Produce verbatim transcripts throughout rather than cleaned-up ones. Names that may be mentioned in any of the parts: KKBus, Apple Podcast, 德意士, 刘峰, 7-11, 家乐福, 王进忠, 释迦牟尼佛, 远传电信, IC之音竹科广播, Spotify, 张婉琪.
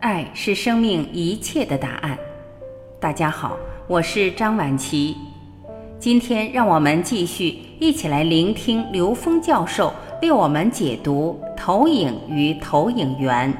爱是生命一切的答案。大家好，我是张婉琪。今天让我们继续一起来聆听刘峰教授为我们解读投影与投影源。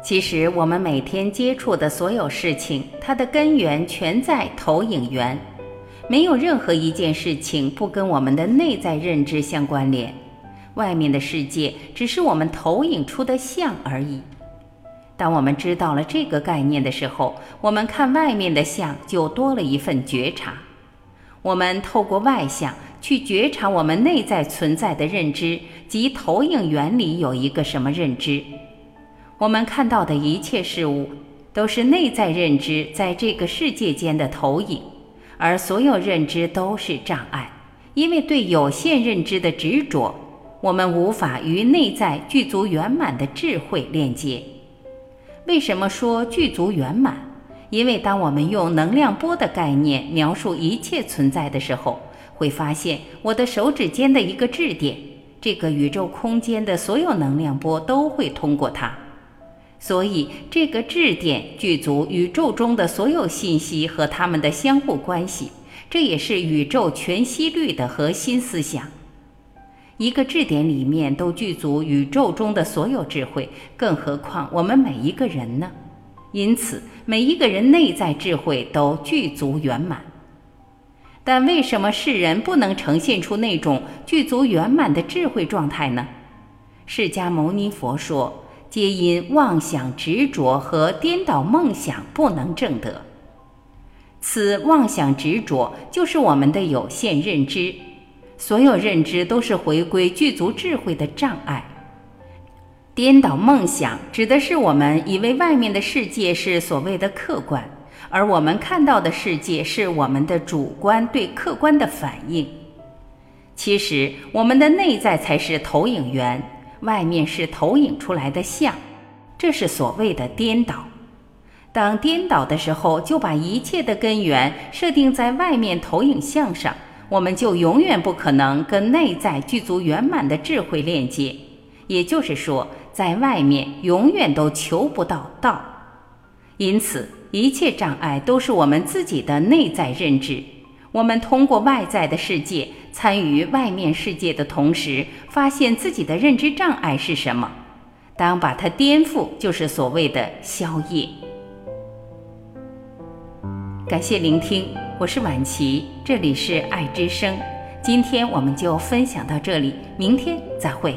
其实我们每天接触的所有事情，它的根源全在投影源，没有任何一件事情不跟我们的内在认知相关联，外面的世界只是我们投影出的像而已。当我们知道了这个概念的时候，我们看外面的像就多了一份觉察。我们透过外像去觉察我们内在存在的认知及投影源里有一个什么认知。我们看到的一切事物都是内在认知在这个世界间的投影，而所有认知都是障碍，因为对有限认知的执着，我们无法与内在具足圆满的智慧链接。为什么说具足圆满？因为当我们用能量波的概念描述一切存在的时候，会发现我的手指间的一个质点，这个宇宙空间的所有能量波都会通过它。所以这个质点具足宇宙中的所有信息和它们的相互关系，这也是宇宙全息律的核心思想。一个质点里面都具足宇宙中的所有智慧，更何况我们每一个人呢？因此每一个人内在智慧都具足圆满。但为什么世人不能呈现出那种具足圆满的智慧状态呢？释迦牟尼佛说，皆因妄想执着和颠倒梦想不能证得。此妄想执着就是我们的有限认知，所有认知都是回归具足智慧的障碍。颠倒梦想指的是我们以为外面的世界是所谓的客观，而我们看到的世界是我们的主观对客观的反应。其实我们的内在才是投影源，外面是投影出来的像，这是所谓的颠倒。当颠倒的时候，就把一切的根源设定在外面投影像上，我们就永远不可能跟内在具足圆满的智慧链接。也就是说，在外面永远都求不到道。因此一切障碍都是我们自己的内在认知。我们通过外在的世界参与外面世界的同时，发现自己的认知障碍是什么，当把它颠覆，就是所谓的消业。感谢聆听，我是婉琪，这里是爱之声。今天我们就分享到这里，明天再会。